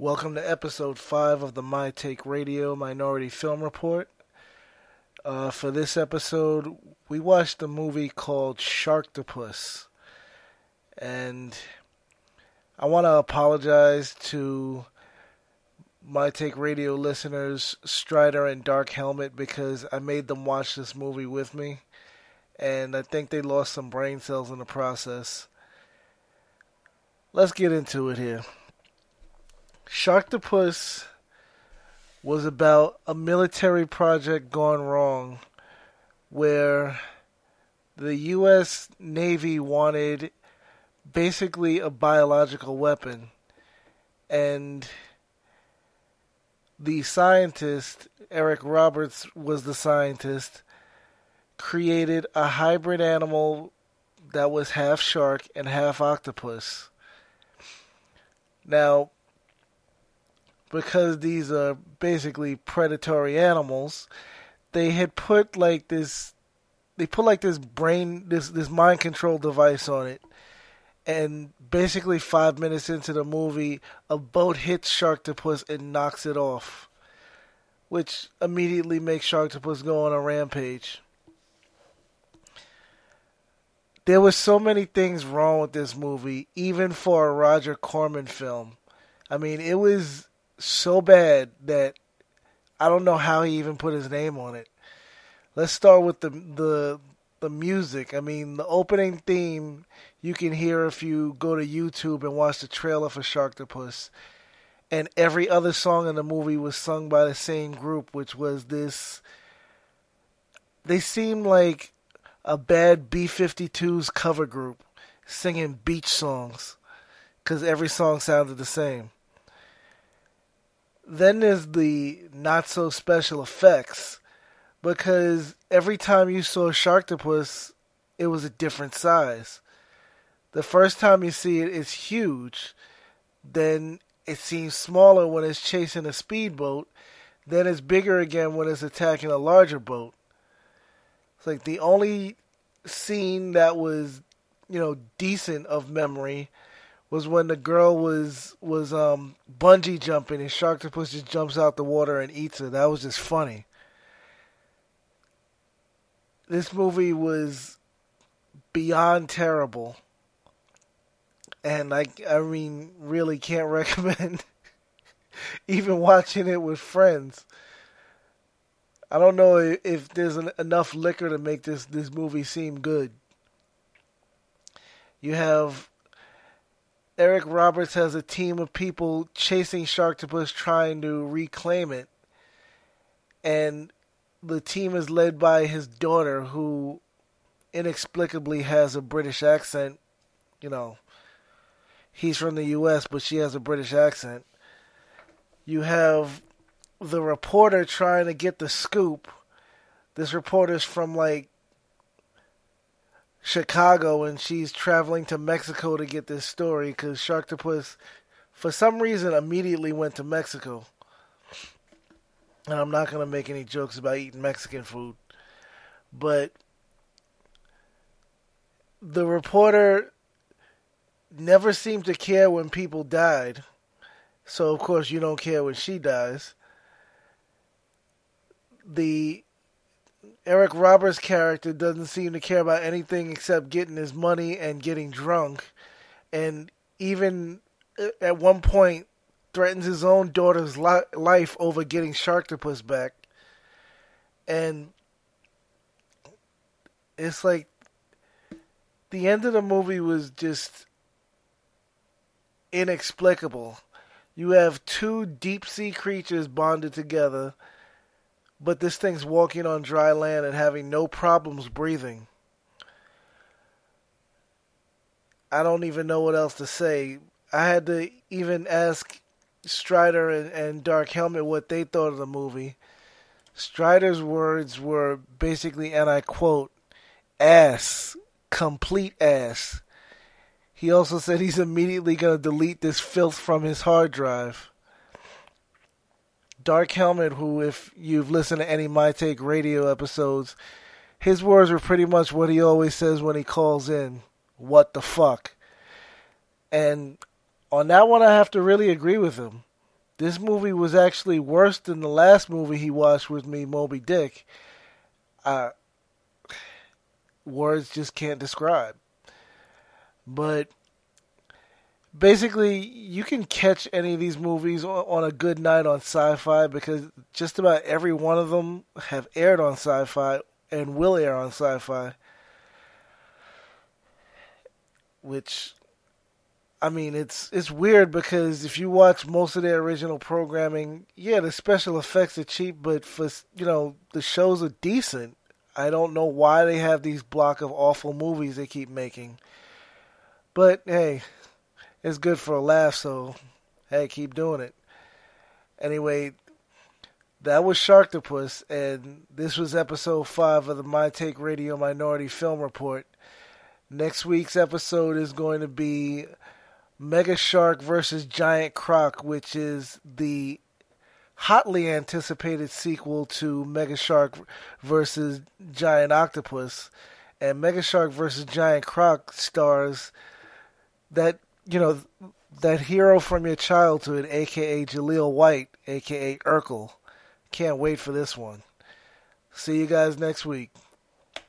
Welcome to episode 5 of the My Take Radio Minority Film Report. For this episode, we watched the movie called Sharktopus. And I want to apologize to My Take Radio listeners, Strider and Dark Helmet, because I made them watch this movie with me. And I think they lost some brain cells in the process. Let's get into it here. Sharktopus was about a military project gone wrong where the U.S. Navy wanted basically a biological weapon, and the scientist, Eric Roberts was the scientist, created a hybrid animal that was half shark and half octopus. Now, because these are basically predatory animals, they had put like this, this mind control device on it. And basically 5 minutes into the movie, a boat hits Sharktopus and knocks it off, which immediately makes Sharktopus go on a rampage. There were so many things wrong with this movie, even for a Roger Corman film. I mean, it was so bad that I don't know how he even put his name on it. Let's start with the music. I mean, the opening theme you can hear if you go to YouTube and watch the trailer for Sharktopus. And every other song in the movie was sung by the same group, which was this. They seemed like a bad B-52s cover group singing beach songs, because every song sounded the same. Then there's the not-so-special effects, because every time you saw Sharktopus, it was a different size. The first time you see it, it's huge. Then it seems smaller when it's chasing a speedboat. Then it's bigger again when it's attacking a larger boat. It's like the only scene that was, you know, decent of memory was when the girl was bungee jumping and Sharktopus just jumps out the water and eats her. That was just funny. This movie was beyond terrible. And I mean, really can't recommend even watching it with friends. I don't know if there's enough liquor to make this movie seem good. You have Eric Roberts has a team of people chasing Sharktopus, trying to reclaim it. And the team is led by his daughter, who inexplicably has a British accent. You know, he's from the U.S., but she has a British accent. You have the reporter trying to get the scoop. This reporter's from, like, Chicago, and she's traveling to Mexico to get this story because Sharktopus, for some reason, immediately went to Mexico. And I'm not going to make any jokes about eating Mexican food. But the reporter never seemed to care when people died. So, of course, you don't care when she dies. The Eric Roberts' character doesn't seem to care about anything except getting his money and getting drunk, and even at one point threatens his own daughter's life over getting Sharktopus back. And it's like the end of the movie was just inexplicable. You have two deep-sea creatures bonded together, but this thing's walking on dry land and having no problems breathing. I don't even know what else to say. I had to even ask Strider and Dark Helmet what they thought of the movie. Strider's words were basically, and I quote, ass, complete ass. He also said he's immediately going to delete this filth from his hard drive. Dark Helmet, who, if you've listened to any My Take Radio episodes, his words were pretty much what he always says when he calls in, what the fuck. And on that one, I have to really agree with him. This movie was actually worse than the last movie he watched with me, Moby Dick. Words just can't describe. But basically, you can catch any of these movies on a good night on Sci-Fi, because just about every one of them have aired on Sci-Fi and will air on Sci-Fi. Which, I mean, it's weird, because if you watch most of their original programming, yeah, the special effects are cheap, but for, you know, the shows are decent. I don't know why they have these block of awful movies they keep making. But, hey, it's good for a laugh, so, hey, keep doing it. Anyway, that was Sharktopus, and this was episode 5 of the My Take Radio Minority Film Report. Next week's episode is going to be Mega Shark versus Giant Croc, which is the hotly anticipated sequel to Mega Shark versus Giant Octopus. And Mega Shark versus Giant Croc stars that, you know, that hero from your childhood, a.k.a. Jaleel White, a.k.a. Urkel. Can't wait for this one. See you guys next week.